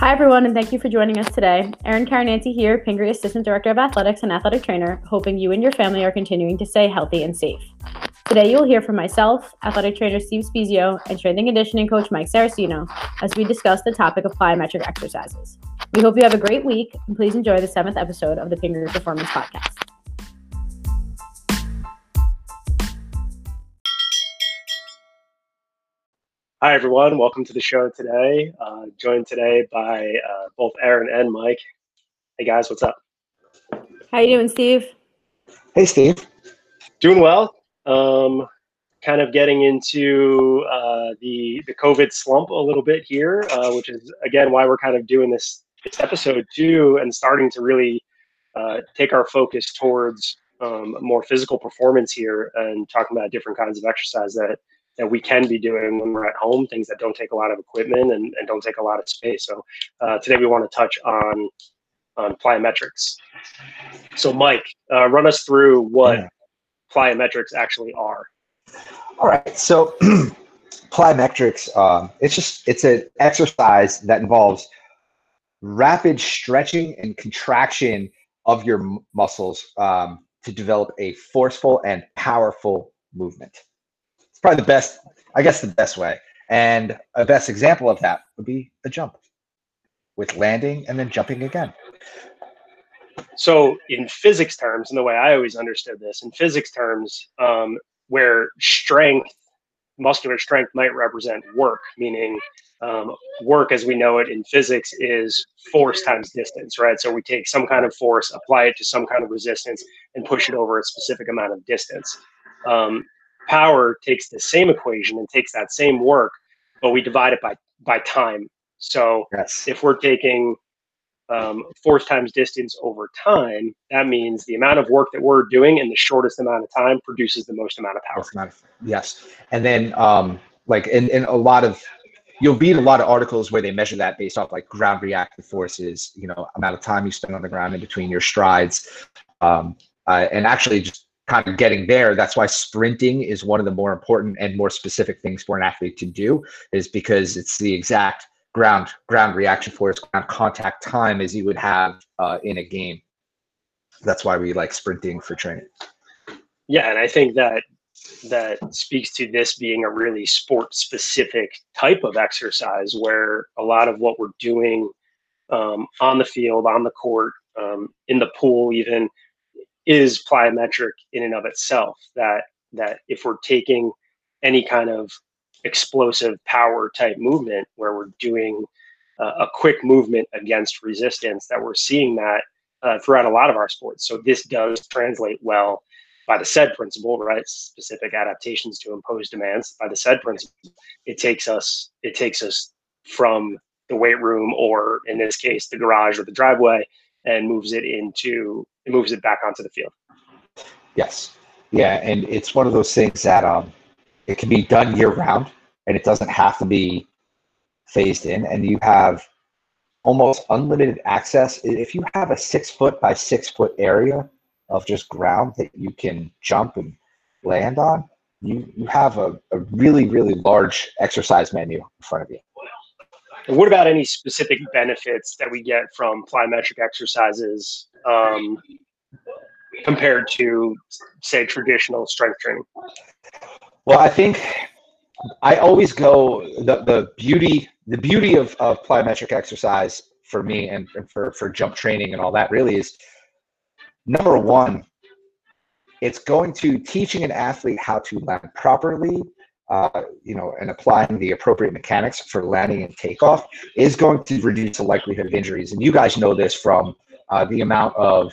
Hi, everyone, and thank you for joining us today. Erin Cariananti here, Pingree Assistant Director of Athletics and Athletic Trainer, hoping you and your family are continuing to stay healthy and safe. Today, you'll hear from myself, Athletic Trainer Steve Spizio, and Strength and Conditioning Coach Mike Saracino as we discuss the topic of plyometric exercises. We hope you have a great week, and please enjoy the 7th episode of the Pingree Performance Podcast. Hi, everyone. Welcome to the show today. Joined today by both Erin and Mike. Hey, guys, what's up? How you doing, Steve? Hey, Steve. Doing well. Kind of getting into the COVID slump a little bit here, which is, again, why we're kind of doing this episode, too, and starting to really take our focus towards more physical performance here and talking about different kinds of exercise that we can be doing when we're at home, things that don't take a lot of equipment and don't take a lot of space. So today we want to touch on plyometrics. So Mike, run us through what plyometrics actually are. All right. So plyometrics, it's an exercise that involves rapid stretching and contraction of your muscles to develop a forceful and powerful movement. Probably the best way. And a best example of that would be a jump with landing and then jumping again. So in physics terms, and the way I always understood this, in physics terms, where strength, muscular strength might represent work, meaning work as we know it in physics is force times distance, right? So we take some kind of force, apply it to some kind of resistance, and push it over a specific amount of distance. Power takes the same equation and takes that same work, but we divide it by time. So if we're taking force times distance over time, that means the amount of work that we're doing in the shortest amount of time produces the most amount of power. Yes. And then like in a lot of, you'll read a lot of articles where they measure that based off like ground reactive forces, you know, amount of time you spend on the ground in between your strides. And actually just kind of getting there. That's why sprinting is one of the more important and more specific things for an athlete to do, is because it's the exact ground reaction force, ground contact time as you would have in a game. That's why we like sprinting for training. Yeah, and I think that speaks to this being a really sport-specific type of exercise where a lot of what we're doing on the field, on the court, in the pool even, is plyometric in and of itself, that if we're taking any kind of explosive power type movement where we're doing a quick movement against resistance, that we're seeing that throughout a lot of our sports. So this does translate well by the said principle, right? Specific adaptations to impose demands. By the said principle, it takes us from the weight room, or in this case, the garage or the driveway, and moves it back onto the field. Yes. Yeah. And it's one of those things that it can be done year round, and it doesn't have to be phased in. And you have almost unlimited access. If you have a 6-foot by 6-foot area of just ground that you can jump and land on, you have a really, really large exercise menu in front of you. And what about any specific benefits that we get from plyometric exercises compared to, say, traditional strength training? Well, I think I always go the beauty of plyometric exercise for me and for jump training and all that really is, number one, it's going to teaching an athlete how to land properly, and applying the appropriate mechanics for landing and takeoff is going to reduce the likelihood of injuries. And you guys know this from the amount of,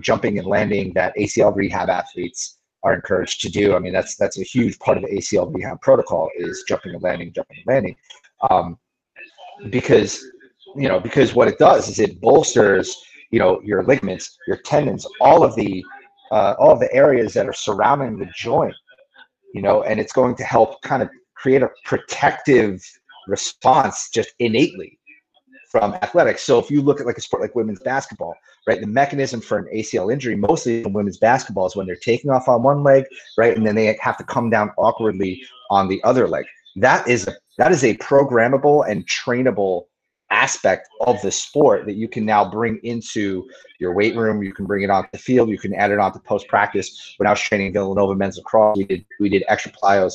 jumping and landing that ACL rehab athletes are encouraged to do. I mean, that's a huge part of the ACL rehab protocol, is jumping and landing. Because what it does is it bolsters, your ligaments, your tendons, all of the areas that are surrounding the joint. And it's going to help kind of create a protective response just innately from athletics. So if you look at like a sport like women's basketball, right, the mechanism for an ACL injury mostly in women's basketball is when they're taking off on one leg, right, and then they have to come down awkwardly on the other leg. That is a programmable and trainable aspect of the sport that you can now bring into your weight room. You can bring it on the field. You can add it on to post practice. When I was training Villanova men's lacrosse, we did extra plyos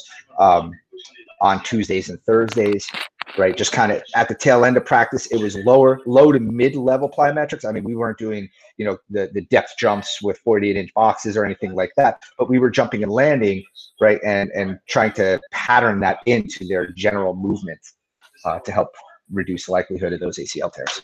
on Tuesdays and Thursdays, right? Just kind of at the tail end of practice, it was low to mid-level plyometrics. I mean, we weren't doing, you know, the depth jumps with 48-inch boxes or anything like that, but we were jumping and landing, right? And trying to pattern that into their general movement to help reduce the likelihood of those ACL tears.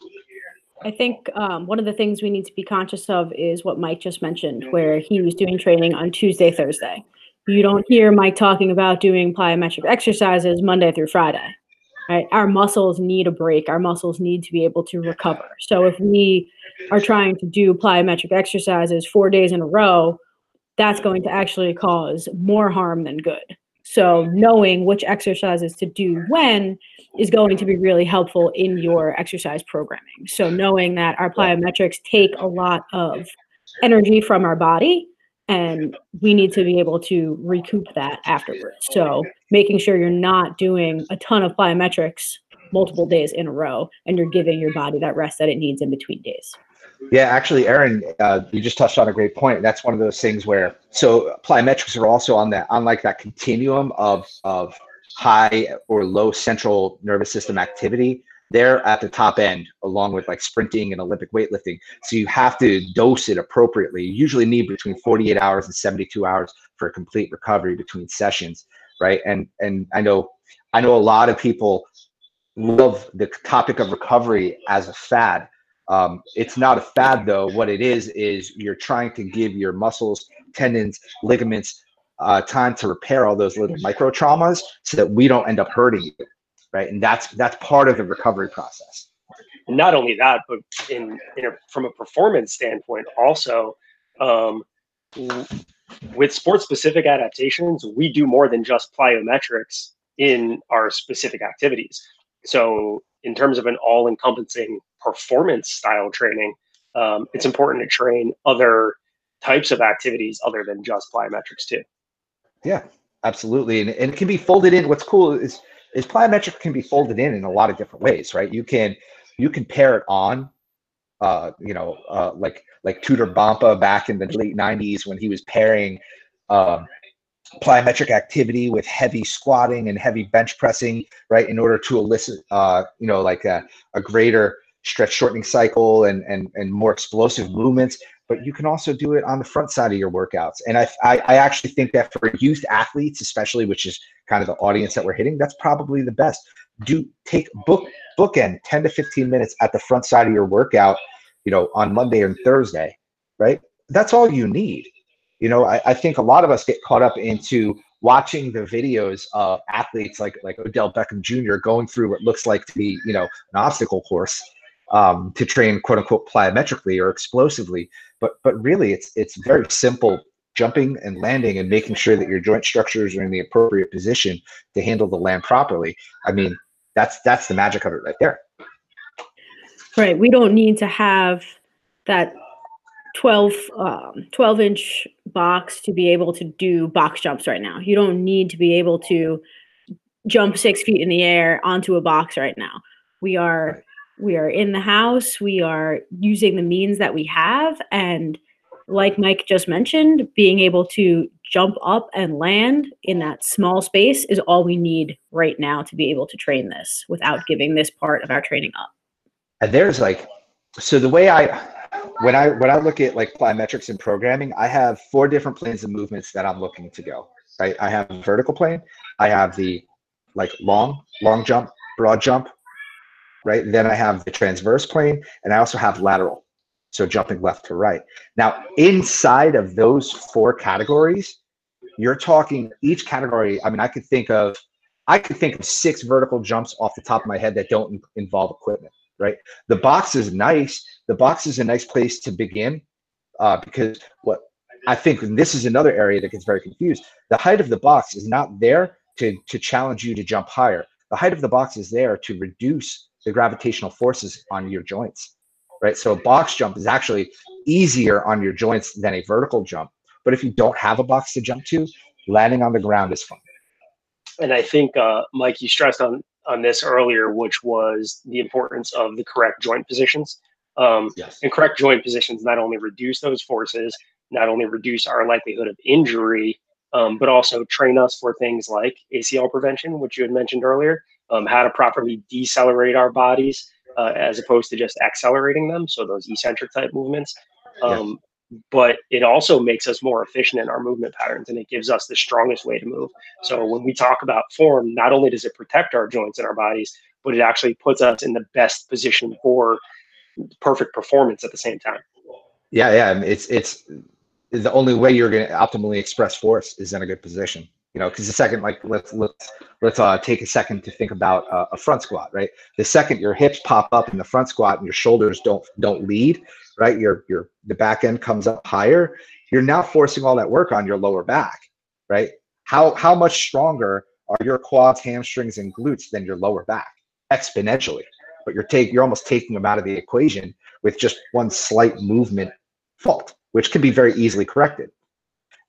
I think one of the things we need to be conscious of is what Mike just mentioned, where he was doing training on Tuesday, Thursday. You don't hear Mike talking about doing plyometric exercises Monday through Friday, right? Our muscles need a break. Our muscles need to be able to recover. So if we are trying to do plyometric exercises 4 days in a row, that's going to actually cause more harm than good. So knowing which exercises to do when is going to be really helpful in your exercise programming. So knowing that our plyometrics take a lot of energy from our body, and we need to be able to recoup that afterwards. So making sure you're not doing a ton of plyometrics multiple days in a row, and you're giving your body that rest that it needs in between days. Yeah, actually, Erin, you just touched on a great point. That's one of those things where, so plyometrics are also on like that continuum of high or low central nervous system activity. They're at the top end, along with like sprinting and Olympic weightlifting. So you have to dose it appropriately. You usually need between 48 hours and 72 hours for a complete recovery between sessions, right? And I know a lot of people love the topic of recovery as a fad. It's not a fad though. What it is you're trying to give your muscles, tendons, ligaments, time to repair all those little micro traumas so that we don't end up hurting you, right? And that's part of the recovery process. Not only that, but from a performance standpoint also, with sport-specific adaptations, we do more than just plyometrics in our specific activities. So in terms of an all-encompassing performance style training, it's important to train other types of activities other than just plyometrics too. Yeah, absolutely. And it can be folded in. What's cool is plyometric can be folded in a lot of different ways, right? You can pair it on, like Tudor Bompa back in the late 90s when he was pairing plyometric activity with heavy squatting and heavy bench pressing, right, in order to elicit, like a greater stretch shortening cycle and more explosive movements. But you can also do it on the front side of your workouts. And I actually think that for youth athletes, especially, which is kind of the audience that we're hitting, that's probably the best. Bookend 10 to 15 minutes at the front side of your workout, on Monday and Thursday, right? That's all you need. I think a lot of us get caught up into watching the videos of athletes like Odell Beckham Jr. going through what looks like to be, an obstacle course, to train quote unquote plyometrically or explosively, but really it's very simple, jumping and landing and making sure that your joint structures are in the appropriate position to handle the land properly. I mean, that's the magic of it right there. Right. We don't need to have that 12-inch box to be able to do box jumps right now. You don't need to be able to jump 6 feet in the air onto a box right now. We are in the house. We are using the means that we have. And like Mike just mentioned, being able to jump up and land in that small space is all we need right now to be able to train this without giving this part of our training up. And there's the way when I look at like plyometrics and programming, I have four different planes of movements that I'm looking to go, right? I have a vertical plane. I have the long jump, broad jump, right? Then I have the transverse plane, and I also have lateral. So jumping left to right. Now, inside of those four categories, you're talking each category. I mean, I could think of six vertical jumps off the top of my head that don't involve equipment, right? The box is nice. The box is a nice place to begin because what I think, and this is another area that gets very confused, the height of the box is not there to challenge you to jump higher. The height of the box is there to reduce the gravitational forces on your joints, right? So a box jump is actually easier on your joints than a vertical jump. But if you don't have a box to jump to, landing on the ground is fun. And I think, Mike, you stressed on on this earlier, which was the importance of the correct joint positions. Yes. And correct joint positions not only reduce those forces, not only reduce our likelihood of injury, but also train us for things like ACL prevention, which you had mentioned earlier, how to properly decelerate our bodies as opposed to just accelerating them. So those eccentric type movements. But it also makes us more efficient in our movement patterns, and it gives us the strongest way to move. So when we talk about form, not only does it protect our joints and our bodies, but it actually puts us in the best position for perfect performance at the same time. Yeah. It's the only way you're going to optimally express force is in a good position, you know, because the second, like let's take a second to think about a front squat, right? The second your hips pop up in the front squat and your shoulders don't lead, right? The back end comes up higher. You're now forcing all that work on your lower back, right? How much stronger are your quads, hamstrings, and glutes than your lower back? Exponentially. But you're almost taking them out of the equation with just one slight movement fault, which can be very easily corrected.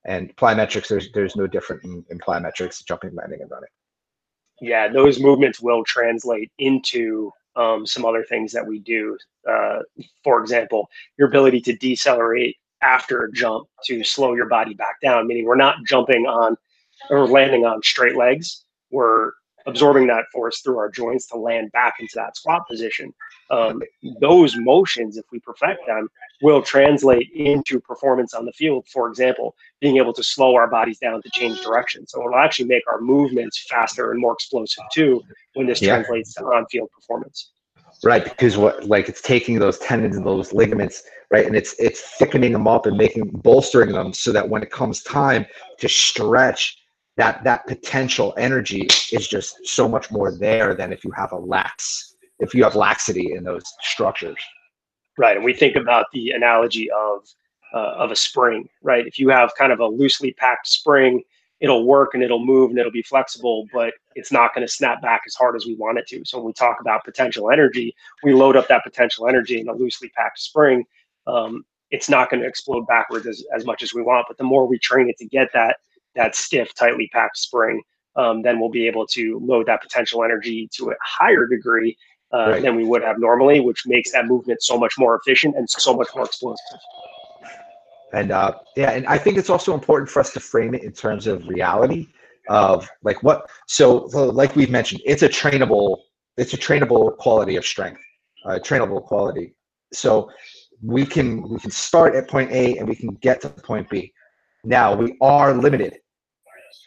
And plyometrics, there's no different in plyometrics, jumping, landing, and running. Yeah, those movements will translate into some other things that we do. For example, your ability to decelerate after a jump to slow your body back down, meaning we're not jumping on or landing on straight legs. We're absorbing that force through our joints to land back into that squat position. Those motions, if we perfect them, will translate into performance on the field. For example, being able to slow our bodies down to change direction. So it'll actually make our movements faster and more explosive too when this translates to on-field performance. Right, because it's taking those tendons and those ligaments, right, and it's thickening them up and bolstering them so that when it comes time to stretch, that potential energy is just so much more there than if you have laxity in those structures. Right. And we think about the analogy of a spring, right? If you have kind of a loosely packed spring, it'll work and it'll move and it'll be flexible, but it's not going to snap back as hard as we want it to. So when we talk about potential energy, we load up that potential energy in a loosely packed spring. It's not going to explode backwards as much as we want, but the more we train it to get that stiff, tightly packed spring, then we'll be able to load that potential energy to a higher degree than we would have normally, which makes that movement so much more efficient and so much more explosive. And and I think it's also important for us to frame it in terms of reality of like we've mentioned, it's a trainable quality of strength, trainable quality. So we can start at point A and we can get to point B. Now we are limited,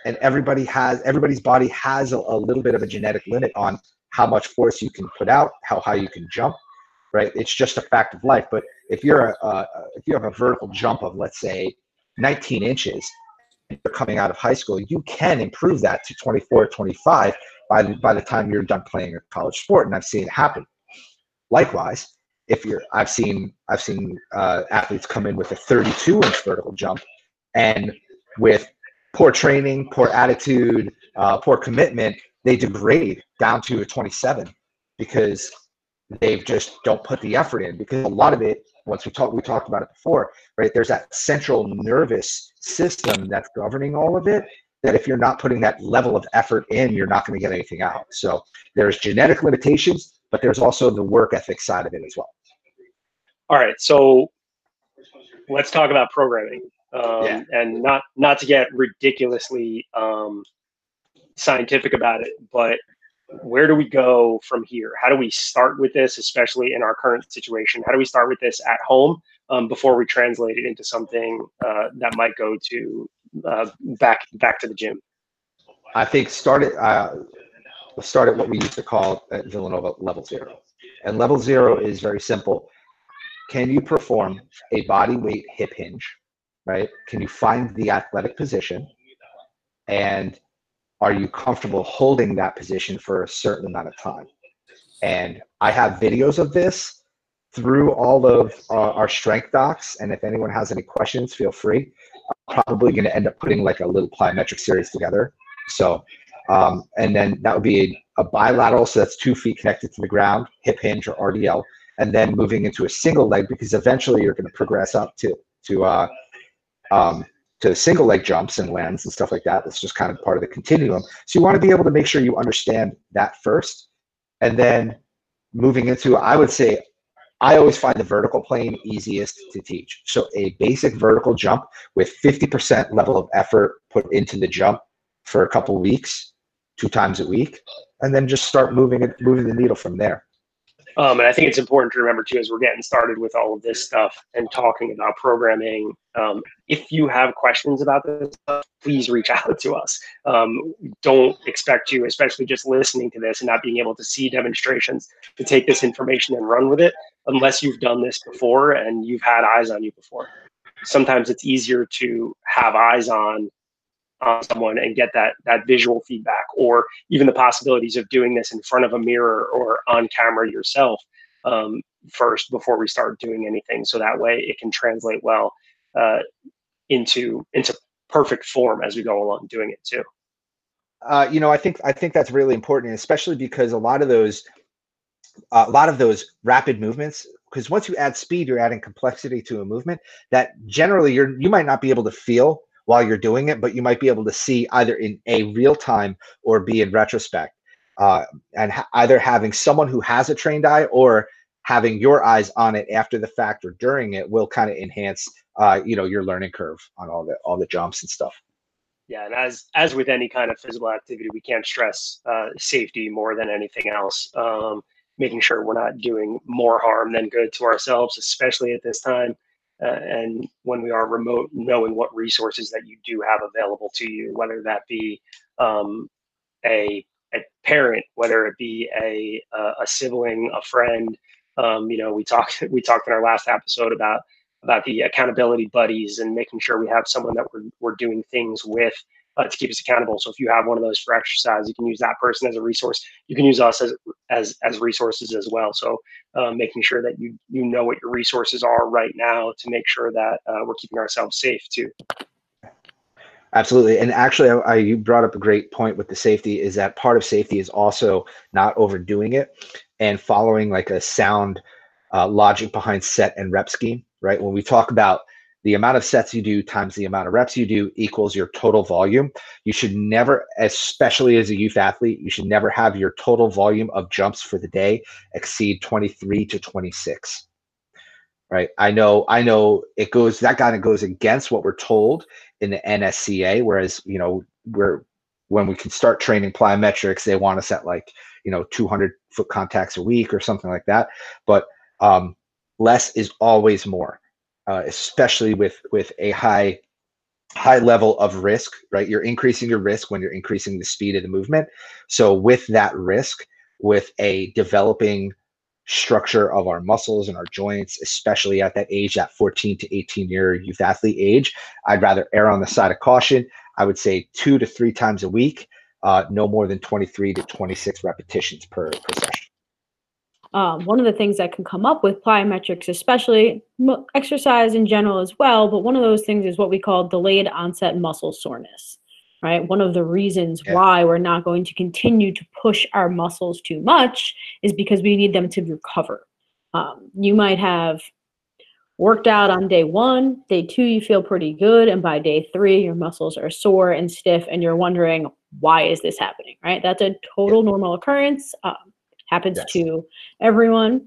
and everybody's body has a little bit of a genetic limit on how much force you can put out, how high you can jump, right? It's just a fact of life. But if you're if you have a vertical jump of, let's say, 19 inches, and you're coming out of high school, you can improve that to 24, 25 by the time you're done playing a college sport, and I've seen it happen. Likewise, I've seen athletes come in with a 32-inch vertical jump. And with poor training, poor attitude, poor commitment, they degrade down to a 27 because they just don't put the effort in. Because a lot of it, once we talked about it before, right? There's that central nervous system that's governing all of it, that if you're not putting that level of effort in, you're not going to get anything out. So there's genetic limitations, but there's also the work ethic side of it as well. All right, so let's talk about programming. And not to get ridiculously scientific about it, but where do we go from here? How do we start with this, especially in our current situation? How do we start with this at home before we translate it into something that might go to back to the gym? I think start at what we used to call at Villanova level zero. And level zero is very simple. Can you perform a body weight hip hinge? Right? Can you find the athletic position, and are you comfortable holding that position for a certain amount of time? And I have videos of this through all of our strength docs. And if anyone has any questions, feel free. I'm probably going to end up putting like a little plyometric series together. So, and then that would be a bilateral. So that's 2 feet connected to the ground, hip hinge or RDL, and then moving into a single leg, because eventually you're going to progress up to to single leg jumps and lands and stuff like that. That's just kind of part of the continuum. So you want to be able to make sure you understand that first. And then moving into, I would say, I always find the vertical plane easiest to teach. So a basic vertical jump with 50% level of effort put into the jump for a couple of weeks, 2 times a week, and then just start moving the needle from there. And I think it's important to remember too, as we're getting started with all of this stuff and talking about programming, if you have questions about this stuff, please reach out to us. Don't expect you, especially just listening to this and not being able to see demonstrations, to take this information and run with it unless you've done this before and you've had eyes on you before. Sometimes it's easier to have eyes on someone and get that visual feedback, or even the possibilities of doing this in front of a mirror or on camera yourself first before we start doing anything. So that way it can translate well into perfect form as we go along doing it too. I think that's really important, especially because a lot of those rapid movements, because once you add speed, you're adding complexity to a movement that generally you might not be able to feel while you're doing it, but you might be able to see either in A, real time, or B, in retrospect. Either having someone who has a trained eye or having your eyes on it after the fact or during it will kind of enhance your learning curve on all the jumps and stuff. Yeah, and as with any kind of physical activity, we can't stress safety more than anything else. Making sure we're not doing more harm than good to ourselves, especially at this time. And when we are remote, knowing what resources that you do have available to you, whether that be a parent, whether it be a sibling, a friend. We talked in our last episode about the accountability buddies and making sure we have someone that we're doing things with to keep us accountable. So if you have one of those for exercise, you can use that person as a resource. You can use us as resources as well. So making sure that you know what your resources are right now to make sure that we're keeping ourselves safe too. Absolutely. And actually, you brought up a great point with the safety, is that part of safety is also not overdoing it and following like a sound logic behind set and rep scheme, right? When we talk about the amount of sets you do times the amount of reps you do equals your total volume. You should never, especially as a youth athlete, you should never have your total volume of jumps for the day exceed 23 to 26, right? I know that kind of goes against what we're told in the NSCA, whereas, when we can start training plyometrics, they want us at 200-foot contacts a week or something like that. But less is always more. Especially with a high level of risk, right? You're increasing your risk when you're increasing the speed of the movement. So with that risk, with a developing structure of our muscles and our joints, especially at that age, that 14 to 18-year youth athlete age, I'd rather err on the side of caution. I would say 2 to 3 times a week, no more than 23 to 26 repetitions per session. One of the things that can come up with plyometrics, especially exercise in general as well, but one of those things is what we call delayed onset muscle soreness, right? One of the reasons why we're not going to continue to push our muscles too much is because we need them to recover. You might have worked out on day 1, day 2, you feel pretty good, and by day 3, your muscles are sore and stiff, and you're wondering, why is this happening, right? That's a total normal occurrence. Happens to everyone.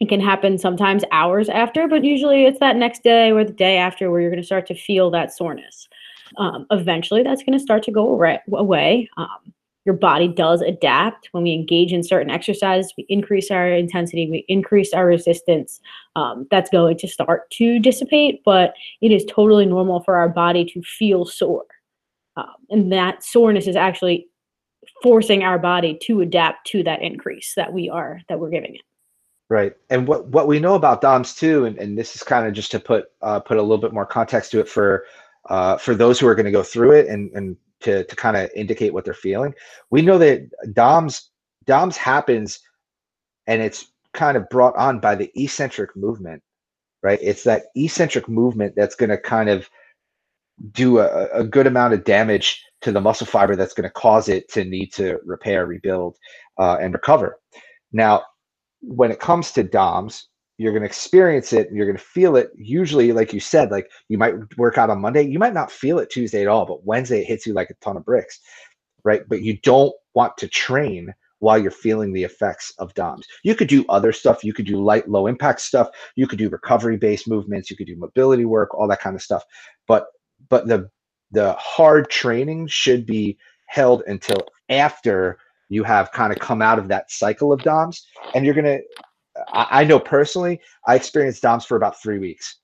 It can happen sometimes hours after, but usually it's that next day or the day after where you're going to start to feel that soreness. Eventually, that's going to start to go away. Your body does adapt. When we engage in certain exercises, we increase our intensity, we increase our resistance. That's going to start to dissipate, but it is totally normal for our body to feel sore. And that soreness is actually forcing our body to adapt to that increase that we're giving it. Right. And what we know about DOMS too, and this is kind of just to put a little bit more context to it for those who are going to go through it and to kind of indicate what they're feeling. We know that DOMS happens, and it's kind of brought on by the eccentric movement, right? It's that eccentric movement that's going to kind of do a good amount of damage to the muscle fiber that's going to cause it to need to repair, rebuild, and recover. Now, when it comes to DOMS, You're going to experience it. You're going to feel it. Usually, like you said, like you might work out on Monday. You might not feel it Tuesday at all, but Wednesday it hits you like a ton of bricks, right? But you don't want to train while you're feeling the effects of DOMS. You could do other stuff. You could do light, low impact stuff. You could do recovery-based movements. You could do mobility work, all that kind of stuff. But the hard training should be held until after you have kind of come out of that cycle of DOMS. And you're going to, I know personally, I experienced DOMS for about 3 weeks.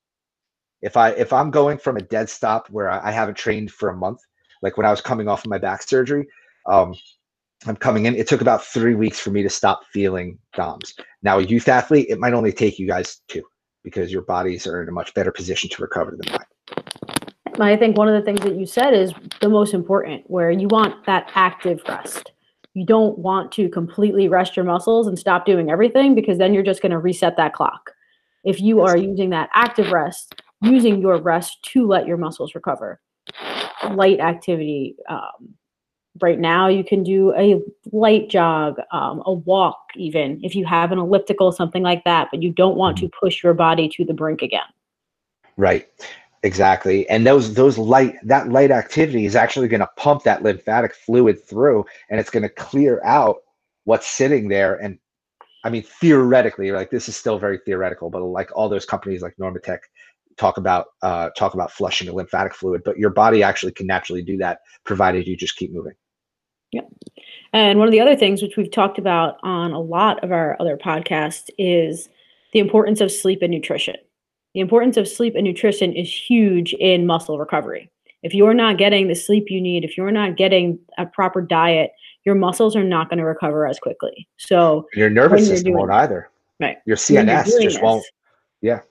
If I'm going from a dead stop where I haven't trained for a month, like when I was coming off of my back surgery, I'm coming in, it took about 3 weeks for me to stop feeling DOMS. Now, a youth athlete, it might only take you guys 2 because your bodies are in a much better position to recover than mine. I think one of the things that you said is the most important, where you want that active rest. You don't want to completely rest your muscles and stop doing everything, because then you're just going to reset that clock. If you are using that active rest, using your rest to let your muscles recover. Light activity. Right now you can do a light jog, a walk, even if you have an elliptical, something like that, but you don't want to push your body to the brink again. Right. Exactly. And that light activity is actually going to pump that lymphatic fluid through, and it's going to clear out what's sitting there. And I mean, theoretically, like this is still very theoretical, but like all those companies like Normatec talk about flushing the lymphatic fluid, but your body actually can naturally do that, provided you just keep moving. Yeah. And one of the other things which we've talked about on a lot of our other podcasts is the importance of sleep and nutrition. The importance of sleep and nutrition is huge in muscle recovery. If you're not getting the sleep you need, if you're not getting a proper diet, your muscles are not going to recover as quickly. So your nervous system won't either. Right. Your CNS just won't. Yeah.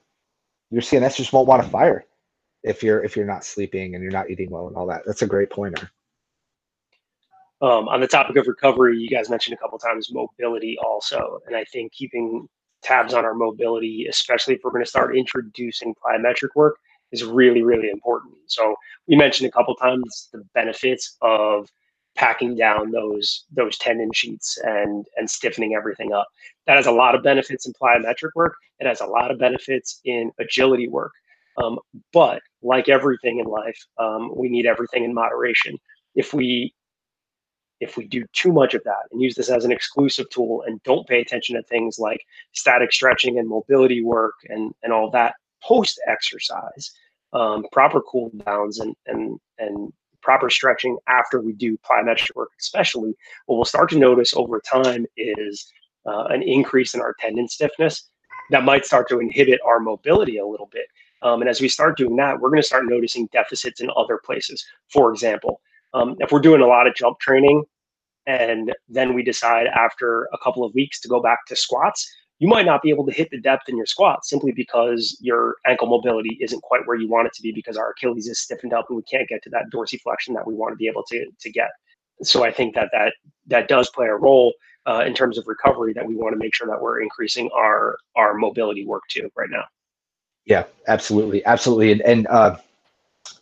Your CNS just won't want to fire if you're not sleeping and you're not eating well and all that. That's a great pointer. On the topic of recovery, you guys mentioned a couple of times mobility also, and I think keeping tabs on our mobility, especially if we're going to start introducing plyometric work, is really, really important. So we mentioned a couple times the benefits of packing down those tendon sheets and stiffening everything up. That has a lot of benefits in plyometric work. It has a lot of benefits in agility work. But like everything in life, we need everything in moderation. If we do too much of that and use this as an exclusive tool and don't pay attention to things like static stretching and mobility work and all that post-exercise, proper cool downs and proper stretching after we do plyometric work especially, what we'll start to notice over time is an increase in our tendon stiffness that might start to inhibit our mobility a little bit. And as we start doing that, we're going to start noticing deficits in other places. For example, if we're doing a lot of jump training and then we decide after a couple of weeks to go back to squats, you might not be able to hit the depth in your squat simply because your ankle mobility isn't quite where you want it to be, because our Achilles is stiffened up and we can't get to that dorsiflexion that we want to be able to get. So I think that does play a role in terms of recovery, that we want to make sure that we're increasing our mobility work too right now. Yeah, absolutely. Absolutely. And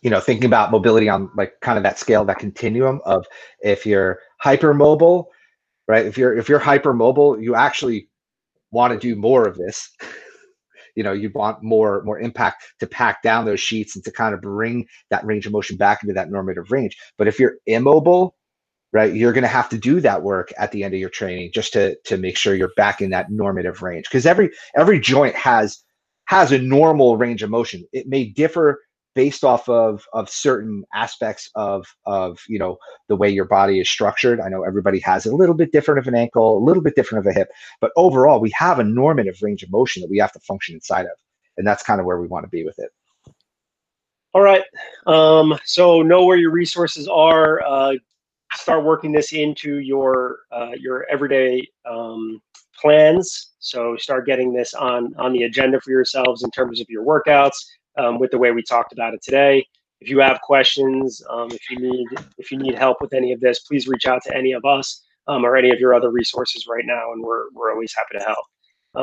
you know, thinking about mobility on like kind of that scale, that continuum of if you're hypermobile, right? If you're hypermobile, you actually want to do more of this. You know, you want more impact to pack down those sheets and to kind of bring that range of motion back into that normative range. But if you're immobile, right, you're going to have to do that work at the end of your training just to make sure you're back in that normative range. Because every joint has a normal range of motion. It may differ based off of certain aspects of you know, the way your body is structured. I know everybody has a little bit different of an ankle, a little bit different of a hip, but overall we have a normative range of motion that we have to function inside of. And that's kind of where we want to be with it. All right. So know where your resources are, start working this into your everyday plans. So start getting this on the agenda for yourselves in terms of your workouts. With the way we talked about it today. If you have questions, if you need help with any of this, please reach out to any of us or any of your other resources right now, and we're always happy to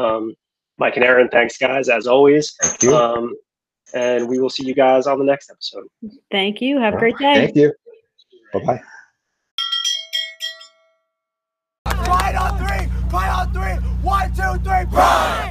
help. Mike and Erin, thanks guys as always. Thank you. And we will see you guys on the next episode. Thank you. Have a great day. Thank you. Bye-bye. Pride on three. Pride on three. 1, 2, 3. Pride.